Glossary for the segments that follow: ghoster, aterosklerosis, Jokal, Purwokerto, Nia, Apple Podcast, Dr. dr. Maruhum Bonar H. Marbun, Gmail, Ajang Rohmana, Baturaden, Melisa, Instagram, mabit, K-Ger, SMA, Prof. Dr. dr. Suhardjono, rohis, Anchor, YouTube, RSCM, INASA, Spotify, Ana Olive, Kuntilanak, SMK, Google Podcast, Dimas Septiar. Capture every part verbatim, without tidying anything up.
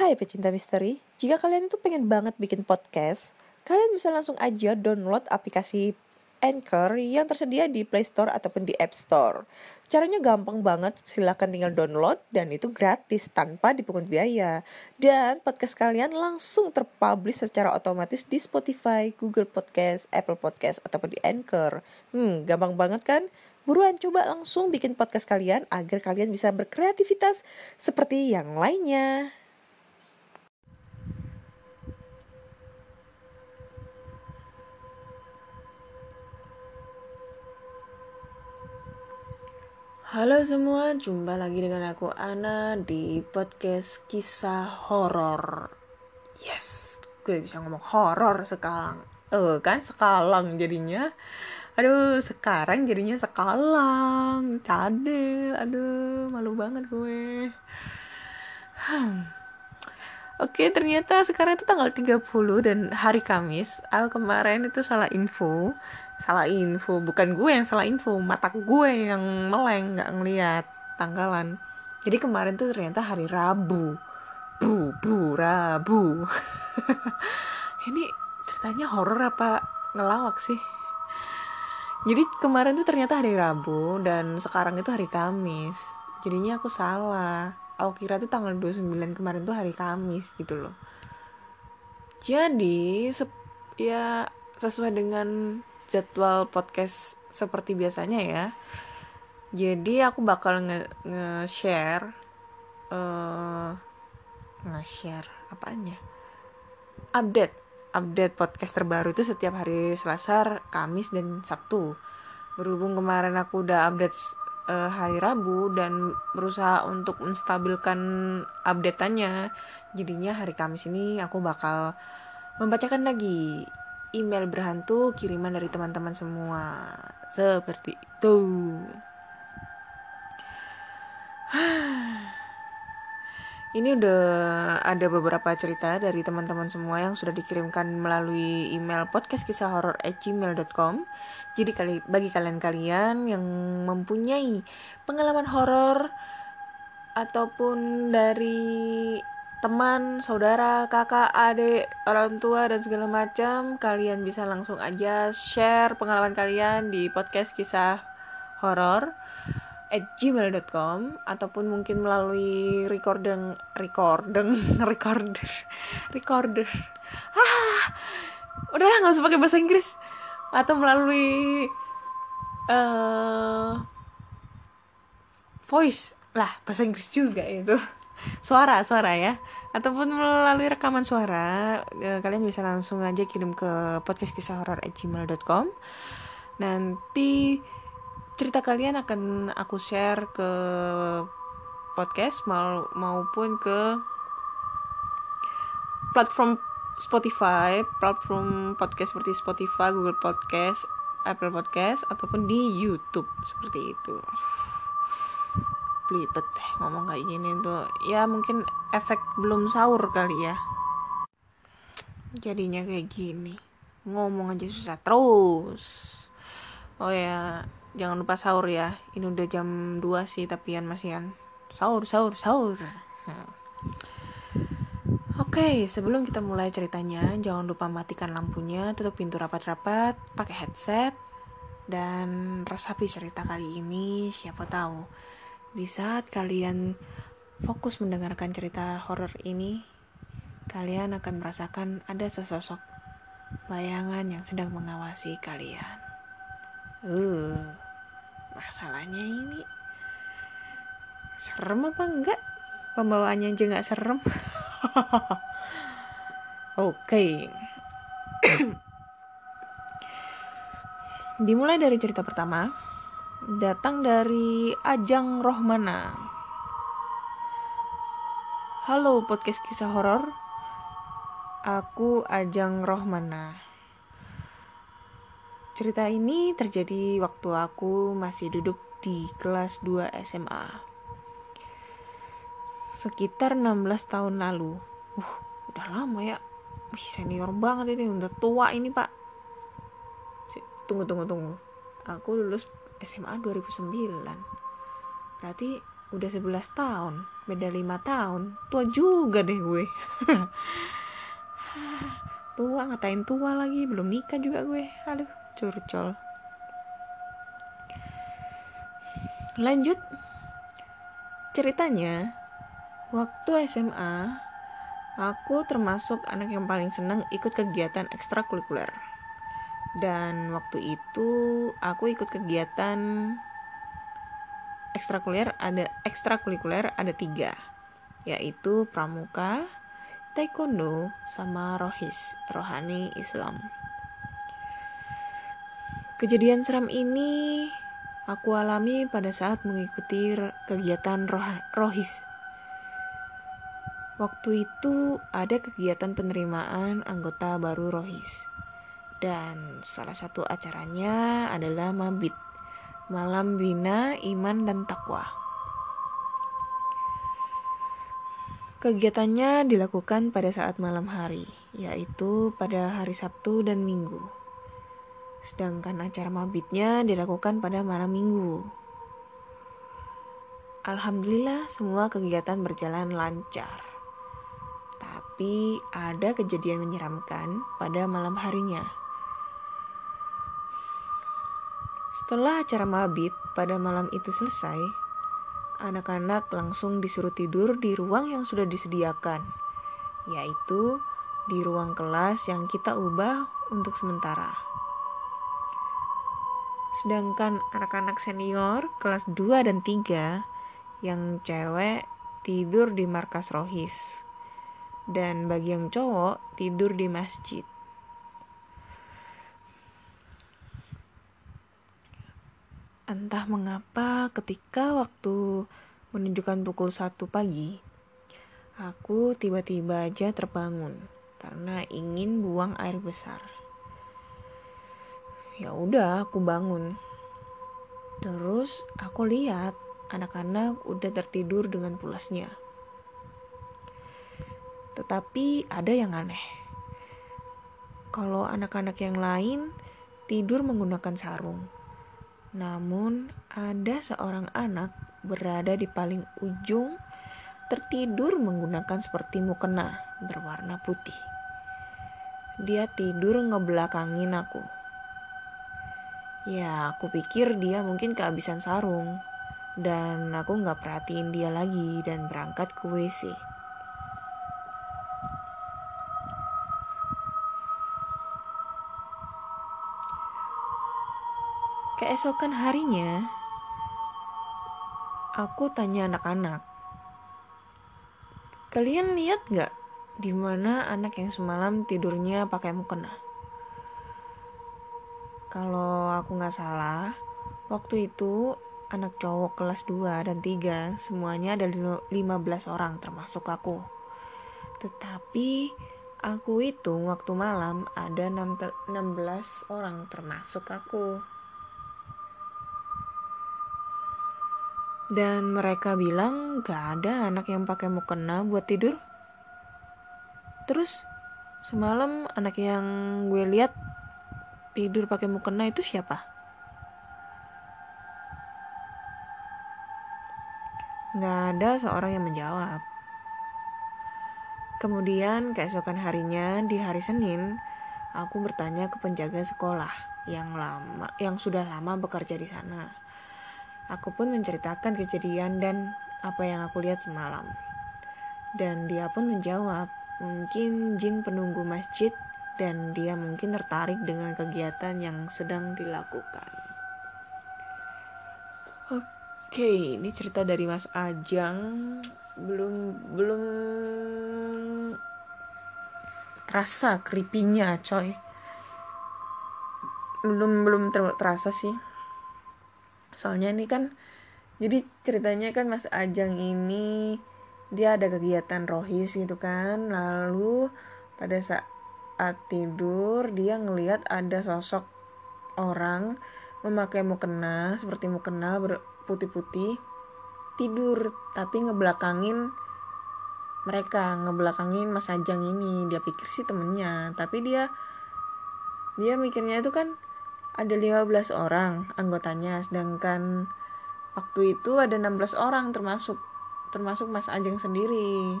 Hai pecinta misteri, jika kalian itu pengen banget bikin podcast, kalian bisa langsung aja download aplikasi Anchor yang tersedia di Play Store ataupun di App Store. Caranya gampang banget, silakan tinggal download dan itu gratis tanpa dipungut biaya. Dan podcast kalian langsung terpublish secara otomatis di Spotify, Google Podcast, Apple Podcast ataupun di Anchor. Hmm, gampang banget kan? Buruan coba langsung bikin podcast kalian agar kalian bisa berkreativitas seperti yang lainnya. Halo semua, jumpa lagi dengan aku Ana di podcast kisah horor. Yes, gue bisa ngomong horor sekarang. Eh kan sekarang jadinya. Aduh, sekarang jadinya sekalang. Cade, aduh, malu banget gue. Hmm. Oke, ternyata sekarang itu tanggal tiga puluh dan hari Kamis. Aku kemarin itu salah info. Salah info, bukan gue yang salah info. Mata gue yang meleng, gak ngeliat tanggalan. Jadi kemarin tuh ternyata hari Rabu. Bu, bu, Rabu. Ini ceritanya horor apa ngelawak sih? Jadi kemarin tuh ternyata hari Rabu dan sekarang itu hari Kamis. Jadinya aku salah. Aku kira tuh tanggal dua puluh sembilan kemarin tuh hari Kamis gitu loh. Jadi sep- ya sesuai dengan jadwal podcast seperti biasanya ya. Jadi aku bakal nge- nge-share uh, nge-share apanya? Update update podcast terbaru itu setiap hari Selasa, Kamis, dan Sabtu. Berhubung kemarin aku udah update uh, hari Rabu dan berusaha untuk menstabilkan updateannya, jadinya hari Kamis ini aku bakal membacakan lagi email berhantu kiriman dari teman-teman semua. Seperti itu. Ini udah ada beberapa cerita dari teman-teman semua yang sudah dikirimkan melalui email podcast kisah horor at gmail dot com. Jadi kali, bagi kalian-kalian yang mempunyai pengalaman horor ataupun dari teman, saudara, kakak, adik, orang tua dan segala macam, kalian bisa langsung aja share pengalaman kalian di podcast kisah horor at gmail dot com ataupun mungkin melalui recording recording recorder recorder ah udahlah nggak usah pakai bahasa Inggris, atau melalui uh, voice lah, bahasa Inggris juga itu suara suara ya, ataupun melalui rekaman suara. Uh, kalian bisa langsung aja kirim ke podcast kisah horor at gmail dot com. Nanti cerita kalian akan aku share ke podcast maupun ke platform Spotify, platform podcast seperti Spotify, Google Podcast, Apple Podcast, ataupun di YouTube seperti itu. Pelipet deh ngomong kayak gini tuh. Ya mungkin efek belum sahur kali ya. Jadinya kayak gini. Ngomong aja susah terus. Oh ya, jangan lupa sahur ya. Ini udah jam dua sih, tapian masihan. Sahur, sahur, sahur. Hmm. Oke, okay, sebelum kita mulai ceritanya, jangan lupa matikan lampunya, tutup pintu rapat-rapat, pakai headset, dan resapi cerita kali ini. Siapa tahu di saat kalian fokus mendengarkan cerita horor ini, kalian akan merasakan ada sesosok bayangan yang sedang mengawasi kalian. Uh, masalahnya ini serem apa enggak? Pembawaannya aja enggak serem. Oke. Dimulai dari cerita pertama, datang dari Ajang Rohmana. Halo podcast kisah horor. Aku Ajang Rohmana. Cerita ini terjadi waktu aku masih duduk di kelas dua S M A. Sekitar enam belas tahun lalu. Uh, udah lama ya. Wih, senior banget ini, udah tua ini, Pak. Tunggu, tunggu, tunggu. Aku lulus S M A dua ribu sembilan. Berarti Udah sebelas tahun, beda lima tahun. Tua juga deh gue. Tua, ngatain tua lagi. Belum nikah juga gue. Aduh, curcol. Lanjut. Ceritanya, waktu S M A, aku termasuk anak yang paling senang ikut kegiatan ekstrakurikuler. Dan waktu itu, aku ikut kegiatan ekstrakurikuler ada ekstrakurikuler ada tiga, yaitu pramuka, taekwondo, sama rohis rohani Islam. Kejadian seram ini aku alami pada saat mengikuti kegiatan roh- rohis. Waktu itu ada kegiatan penerimaan anggota baru rohis, dan salah satu acaranya adalah mabit, Malam Bina Iman dan Takwa. Kegiatannya dilakukan pada saat malam hari, yaitu pada hari Sabtu dan Minggu. Sedangkan acara mabitnya dilakukan pada malam Minggu. Alhamdulillah semua kegiatan berjalan lancar. Tapi ada kejadian menyeramkan pada malam harinya. Setelah acara mabit pada malam itu selesai, anak-anak langsung disuruh tidur di ruang yang sudah disediakan, yaitu di ruang kelas yang kita ubah untuk sementara. Sedangkan anak-anak senior kelas dua dan tiga yang cewek tidur di markas rohis, dan bagi yang cowok tidur di masjid. Entah mengapa ketika waktu menunjukkan pukul satu pagi, aku tiba-tiba aja terbangun karena ingin buang air besar. Ya udah, aku bangun. Terus aku lihat anak-anak udah tertidur dengan pulasnya. Tetapi ada yang aneh. Kalau anak-anak yang lain tidur menggunakan sarung, namun ada seorang anak berada di paling ujung, tertidur menggunakan seperti mukena berwarna putih. Dia tidur ngebelakangin aku. Ya, aku pikir dia mungkin kehabisan sarung, dan aku gak perhatiin dia lagi dan berangkat ke W C. Keesokan harinya, aku tanya anak-anak, kalian lihat gak di mana anak yang semalam tidurnya pakai mukena? Kalau aku gak salah, waktu itu anak cowok kelas dua dan tiga semuanya ada lima belas orang termasuk aku. Tetapi aku hitung waktu malam ada enam belas orang termasuk aku. Dan mereka bilang gak ada anak yang pakai mukena buat tidur. Terus semalam anak yang gue lihat tidur pakai mukena itu siapa? Gak ada seorang yang menjawab. Kemudian keesokan harinya di hari Senin, aku bertanya ke penjaga sekolah yang lama, yang sudah lama bekerja di sana. Aku pun menceritakan kejadian dan apa yang aku lihat semalam. Dan dia pun menjawab, mungkin jin penunggu masjid dan dia mungkin tertarik dengan kegiatan yang sedang dilakukan. Oke, ini cerita dari Mas Ajang. Belum belum terasa creepy-nya, coy. Belum belum terasa sih. Soalnya ini kan, jadi ceritanya kan Mas Ajang ini dia ada kegiatan rohis gitu kan. Lalu pada saat tidur dia ngelihat ada sosok orang memakai mukena, seperti mukena berputih-putih, tidur tapi ngebelakangin mereka, ngebelakangin Mas Ajang ini. Dia pikir sih temennya, tapi dia dia mikirnya itu kan ada lima belas orang anggotanya, sedangkan Waktu itu ada enam belas orang termasuk termasuk Mas Ajeng sendiri.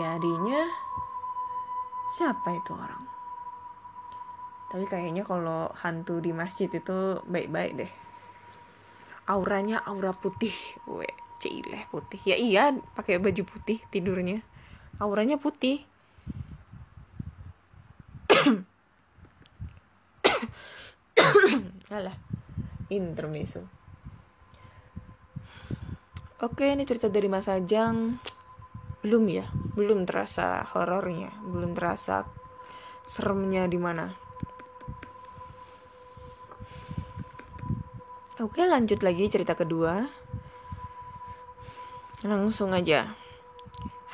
Jadinya siapa itu orang? Tapi kayaknya kalau hantu di masjid itu baik-baik deh. Auranya aura putih. Weh, cileh putih. Ya iya, pakai baju putih tidurnya. Auranya putih. Alah, intermezzo. Oke, ini cerita dari Mas Ajang. Belum ya, belum terasa horornya, belum terasa seremnya di mana. Oke, lanjut lagi cerita kedua. Langsung aja.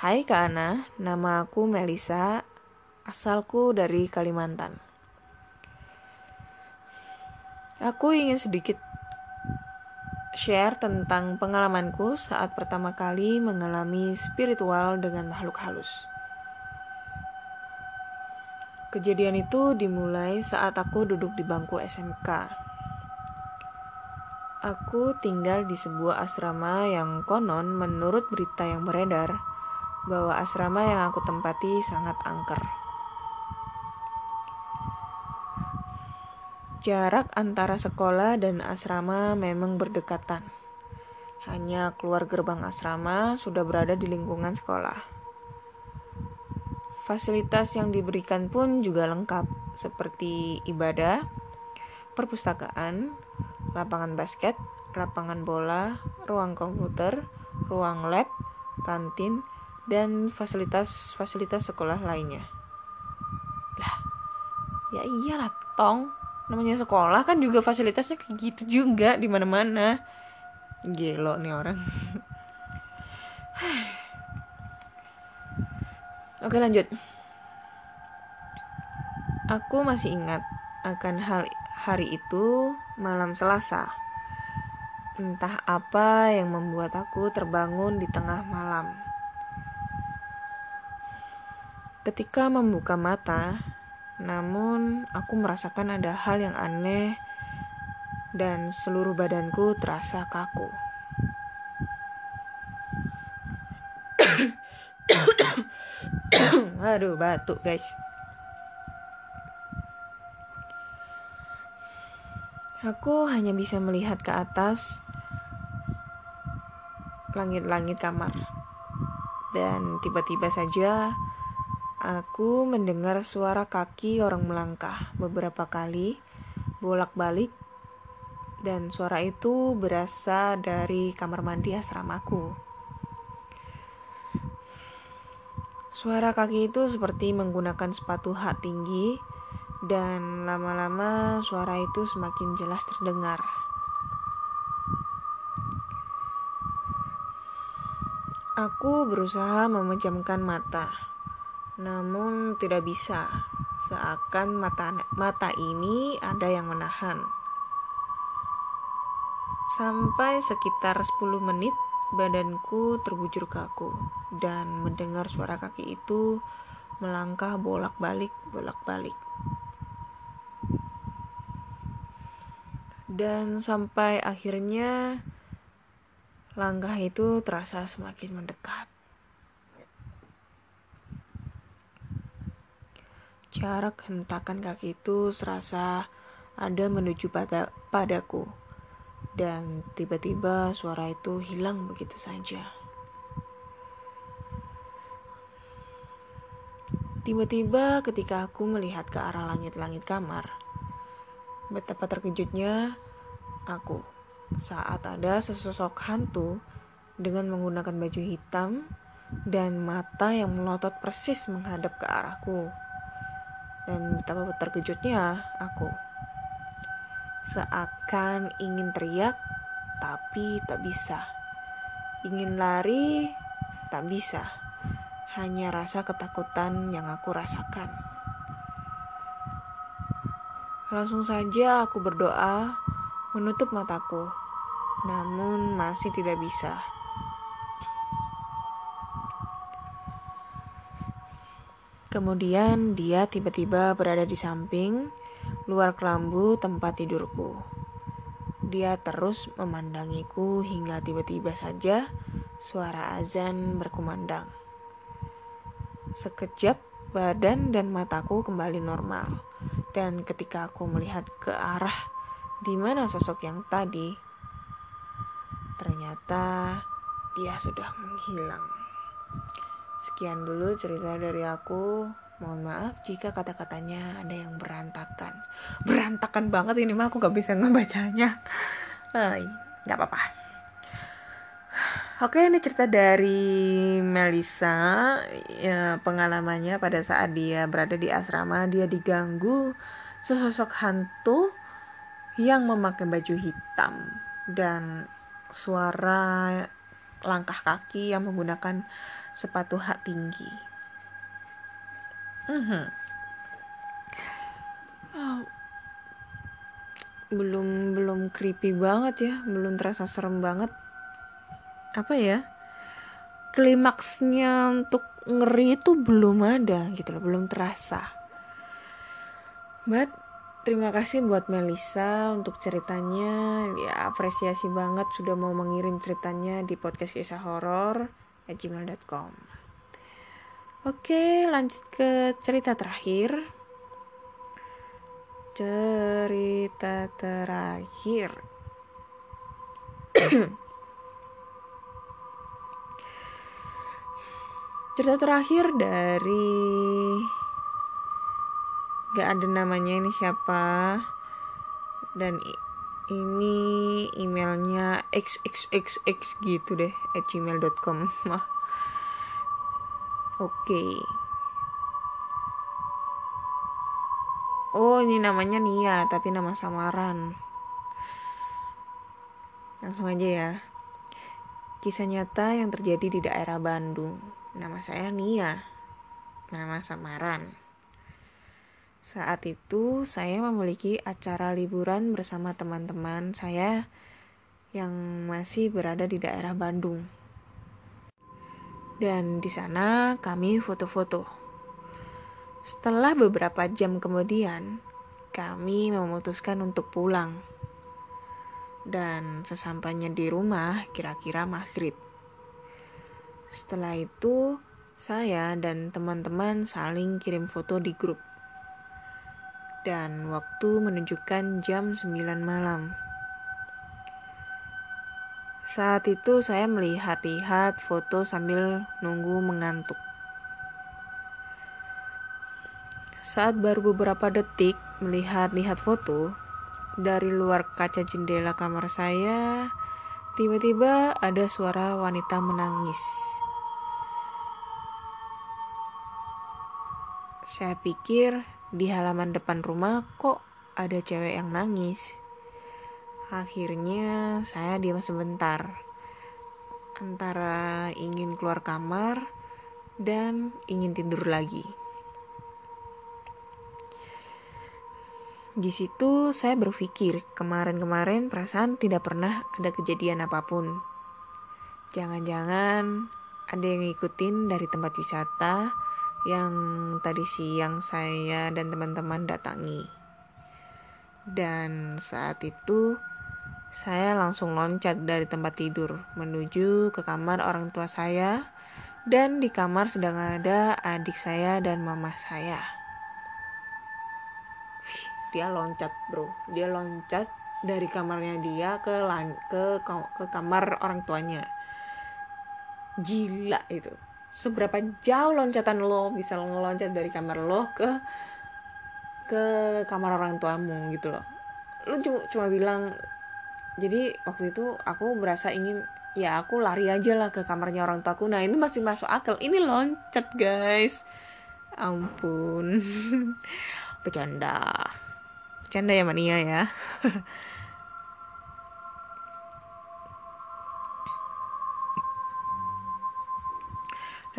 Hai Kak Ana, nama aku Melisa, asalku dari Kalimantan. Aku ingin sedikit share tentang pengalamanku saat pertama kali mengalami spiritual dengan makhluk halus. Kejadian itu dimulai saat aku duduk di bangku S M K. Aku tinggal di sebuah asrama yang konon menurut berita yang beredar bahwa asrama yang aku tempati sangat angker. Jarak antara sekolah dan asrama memang berdekatan. Hanya keluar gerbang asrama sudah berada di lingkungan sekolah. Fasilitas yang diberikan pun juga lengkap, seperti ibadah, perpustakaan, lapangan basket, lapangan bola, ruang komputer, ruang lab, kantin, dan fasilitas-fasilitas sekolah lainnya. Lah, ya iyalah tong. Namanya sekolah kan juga fasilitasnya kayak gitu juga di mana-mana. Gelo nih orang. Oke, lanjut. Aku masih ingat akan hal hari itu malam Selasa. Entah apa yang membuat aku terbangun di tengah malam. Ketika membuka mata, namun, aku merasakan ada hal yang aneh dan seluruh badanku terasa kaku. Aduh, batuk guys. Aku hanya bisa melihat ke atas langit-langit kamar. Dan tiba-tiba saja aku mendengar suara kaki orang melangkah beberapa kali, bolak-balik, dan suara itu berasal dari kamar mandi asramaku. Suara kaki itu seperti menggunakan sepatu hak tinggi, dan lama-lama suara itu semakin jelas terdengar. Aku berusaha memejamkan mata. Namun tidak bisa, seakan mata, mata ini ada yang menahan. Sampai sekitar sepuluh menit, badanku terbujur kaku dan mendengar suara kaki itu melangkah bolak-balik, bolak-balik. Dan sampai akhirnya langkah itu terasa semakin mendekat. Jarak hentakan kaki itu serasa ada menuju pada, padaku. Dan tiba-tiba suara itu hilang begitu saja. Tiba-tiba ketika aku melihat ke arah langit-langit kamar, betapa terkejutnya aku saat ada sesosok hantu dengan menggunakan baju hitam dan mata yang melotot persis menghadap ke arahku. Dan betapa terkejutnya aku, seakan ingin teriak tapi tak bisa, ingin lari tak bisa, hanya rasa ketakutan yang aku rasakan. Langsung saja aku berdoa, menutup mataku, namun masih tidak bisa. Kemudian dia tiba-tiba berada di samping luar kelambu tempat tidurku. Dia terus memandangiku hingga tiba-tiba saja suara azan berkumandang. Sekejap, badan dan mataku kembali normal. Dan ketika aku melihat ke arah di mana sosok yang tadi, ternyata dia sudah menghilang. Sekian dulu cerita dari aku. Mohon maaf jika kata-katanya ada yang berantakan. Berantakan banget ini mah, aku gak bisa ngebacanya. Ay, gak apa-apa. Oke, ini cerita dari Melisa. Ya, pengalamannya pada saat dia berada di asrama, dia diganggu sesosok hantu yang memakai baju hitam. Dan suara langkah kaki yang menggunakan sepatu hak tinggi. Mm-hmm. Oh. belum belum creepy banget ya, belum terasa serem banget. Apa ya, klimaksnya untuk ngeri itu belum ada gitu loh, belum terasa. But terima kasih buat Melisa untuk ceritanya, ya apresiasi banget sudah mau mengirim ceritanya di podcast kisah horor at gmail dot com. Oke, lanjut ke cerita terakhir. Cerita terakhir. Cerita terakhir dari... Gak ada namanya ini siapa. Dan ini emailnya xxxx gitu deh, at gmail dot com. Oke. Okay. Oh, ini namanya Nia, tapi nama samaran. Langsung aja ya. Kisah nyata yang terjadi di daerah Bandung. Nama saya Nia. Nama samaran. Saat itu saya memiliki acara liburan bersama teman-teman saya yang masih berada di daerah Bandung. Dan di sana kami foto-foto. Setelah beberapa jam kemudian, kami memutuskan untuk pulang. Dan sesampainya di rumah kira-kira maghrib. Setelah itu, saya dan teman-teman saling kirim foto di grup. Dan waktu menunjukkan jam sembilan malam. Saat itu saya melihat-lihat foto sambil nunggu mengantuk. Saat baru beberapa detik melihat-lihat foto, dari luar kaca jendela kamar saya, tiba-tiba ada suara wanita menangis. Saya pikir di halaman depan rumah kok ada cewek yang nangis. Akhirnya saya diam sebentar, antara ingin keluar kamar dan ingin tidur lagi. Di situ saya berpikir, kemarin-kemarin perasaan tidak pernah ada kejadian apapun. Jangan-jangan ada yang ngikutin dari tempat wisata yang tadi siang saya dan teman-teman datangi. Dan saat itu saya langsung loncat dari tempat tidur menuju ke kamar orang tua saya, dan di kamar sedang ada adik saya dan mama saya. Dia loncat, bro. Dia loncat dari kamarnya dia ke lan- ke ke kamar orang tuanya. Gila itu. Seberapa jauh loncatan lo bisa ngeloncat dari kamar lo ke ke kamar orang tuamu gitu loh. Lo cuma cuma bilang. Jadi waktu itu aku berasa ingin, ya aku lari aja lah ke kamarnya orang tuaku. Nah, ini masih masuk akal. Ini loncat, guys. Ampun. Bercanda. Bercanda ya mania ya.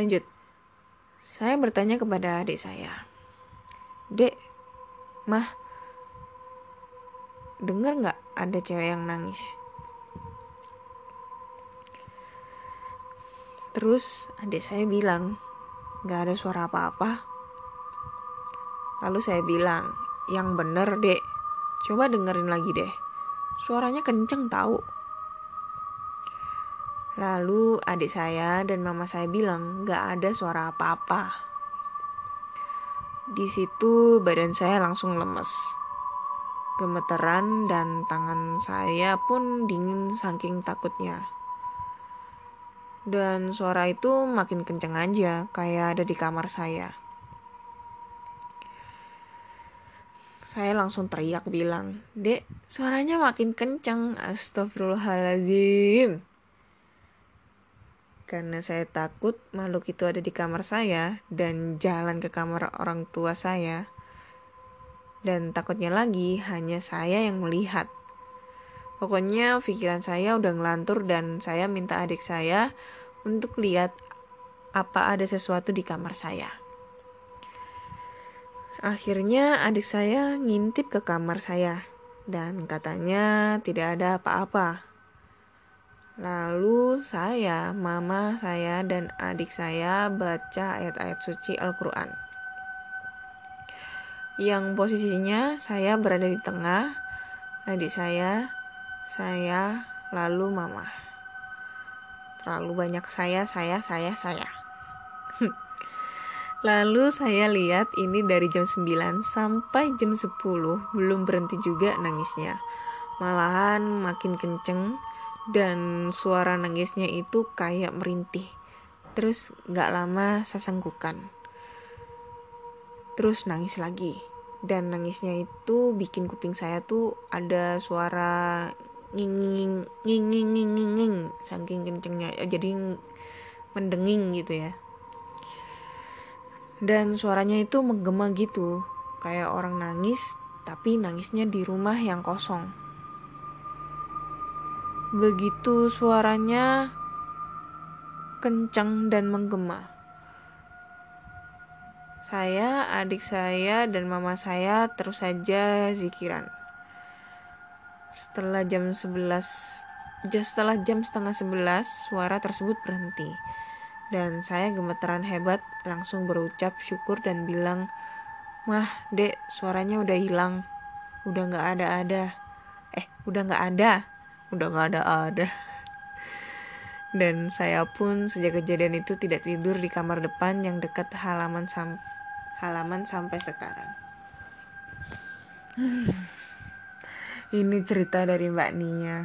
Lanjut. Saya bertanya kepada adik saya. Dek, mah, dengar gak ada cewek yang nangis? Terus adik saya bilang, gak ada suara apa-apa. Lalu saya bilang, yang bener dek, coba dengerin lagi deh. Suaranya kenceng tahu. Lalu adik saya dan mama saya bilang gak ada suara apa-apa. Di situ badan saya langsung lemes, gemeteran, dan tangan saya pun dingin saking takutnya. Dan suara itu makin kenceng aja, kayak ada di kamar saya. Saya langsung teriak bilang, "Dek, suaranya makin kenceng, astagfirullahalazim." Karena saya takut makhluk itu ada di kamar saya dan jalan ke kamar orang tua saya. Dan takutnya lagi hanya saya yang melihat. Pokoknya pikiran saya udah ngelantur dan saya minta adik saya untuk lihat apa ada sesuatu di kamar saya. Akhirnya adik saya ngintip ke kamar saya dan katanya tidak ada apa-apa. Lalu saya, mama saya, dan adik saya baca ayat-ayat suci Al-Quran. Yang posisinya saya berada di tengah, adik saya, saya, lalu mama. Terlalu banyak saya, saya, saya, saya. Lalu saya lihat ini dari jam sembilan sampai jam sepuluh, belum berhenti juga nangisnya. Malahan makin kenceng. Dan suara nangisnya itu kayak merintih. Terus gak lama sesenggukan. Terus nangis lagi. Dan nangisnya itu bikin kuping saya tuh ada suara nging nging nging nging nging. Saking kencengnya. Jadi mendenging gitu ya. Dan suaranya itu menggema gitu. Kayak orang nangis. Tapi nangisnya di rumah yang kosong. Begitu suaranya kencang dan menggema. Saya, adik saya, dan mama saya terus saja zikiran. Setelah jam sebelas, setelah jam setengah sebelas, suara tersebut berhenti. Dan saya gemeteran hebat langsung berucap syukur dan bilang, "Mah, dek, suaranya udah hilang. Udah gak ada-ada. Eh, udah gak ada. Udah gak ada-ada." Dan saya pun sejak kejadian itu tidak tidur di kamar depan yang dekat halaman sam- halaman sampai sekarang. Ini cerita dari Mbak Nia.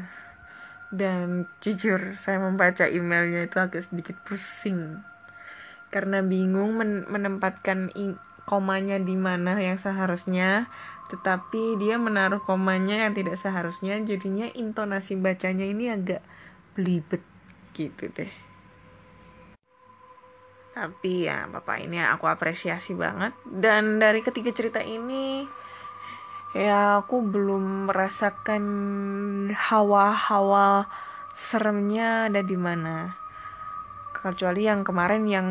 Dan jujur, saya membaca emailnya itu agak sedikit pusing. Karena bingung men- menempatkan i- komanya di mana yang seharusnya. Tetapi dia menaruh komanya yang tidak seharusnya, jadinya intonasi bacanya ini agak belibet gitu deh. Tapi ya bapak ini aku apresiasi banget. Dan dari ketiga cerita ini, ya aku belum merasakan hawa-hawa seremnya ada di mana. Kecuali yang kemarin yang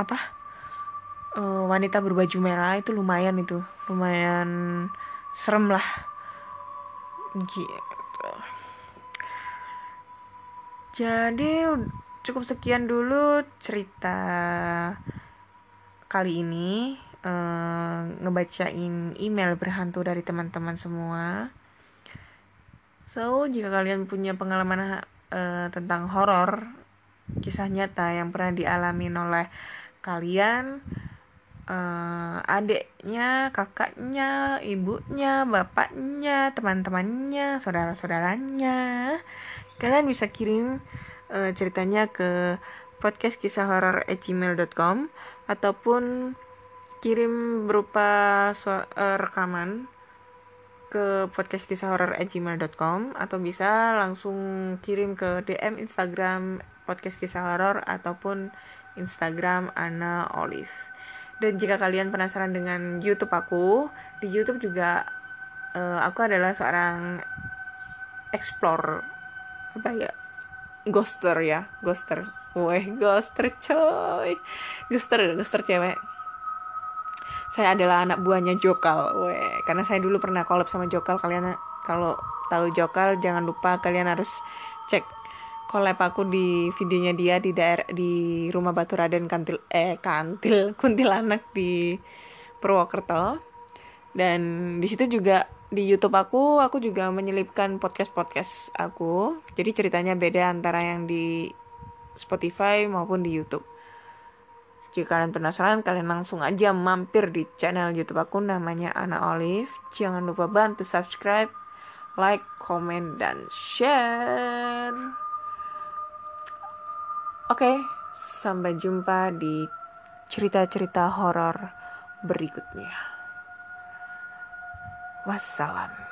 apa? Uh, wanita berbaju merah itu lumayan itu lumayan serem lah gitu. Jadi cukup sekian dulu cerita kali ini, uh, ngebacain email berhantu dari teman-teman semua. So, jika kalian punya pengalaman uh, tentang horor, kisah nyata yang pernah dialami oleh kalian, Uh, adiknya, kakaknya, ibunya, bapaknya, teman-temannya, saudara-saudaranya, kalian bisa kirim uh, ceritanya ke podcast kisah horor at gmail dot com ataupun kirim berupa so, uh, rekaman ke podcast kisah horor at gmail dot com atau bisa langsung kirim ke D M Instagram podcastkisahhoror ataupun Instagram Ana Olive. Dan jika kalian penasaran dengan YouTube aku, di YouTube juga uh, aku adalah seorang explorer, apa ya, ghoster ya, ghoster, weh ghoster coy, ghoster, ghoster cewek. Saya adalah anak buahnya Jokal, weh, karena saya dulu pernah collab sama Jokal. Kalian kalau tahu Jokal, jangan lupa kalian harus cek collab aku di videonya dia di daerah di rumah Baturaden kantil eh kantil Kuntilanak di Purwokerto. Dan di situ juga di YouTube aku, aku juga menyelipkan podcast-podcast aku. Jadi ceritanya beda antara yang di Spotify maupun di YouTube. Jika kalian penasaran, kalian langsung aja mampir di channel YouTube aku, namanya Ana Olive. Jangan lupa bantu subscribe, like, comment, dan share. Oke, sampai jumpa di cerita-cerita horor berikutnya. Wassalam.